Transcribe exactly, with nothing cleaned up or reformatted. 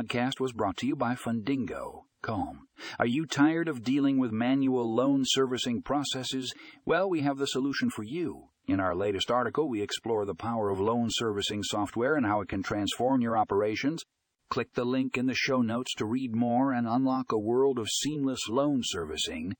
podcast was brought to you by Fundingo dot com. Are you tired of dealing with manual loan servicing processes? Well, we have the solution for you. In our latest article, we explore the power of loan servicing software and how it can transform your operations. Click the link in the show notes to read more and unlock a world of seamless loan servicing.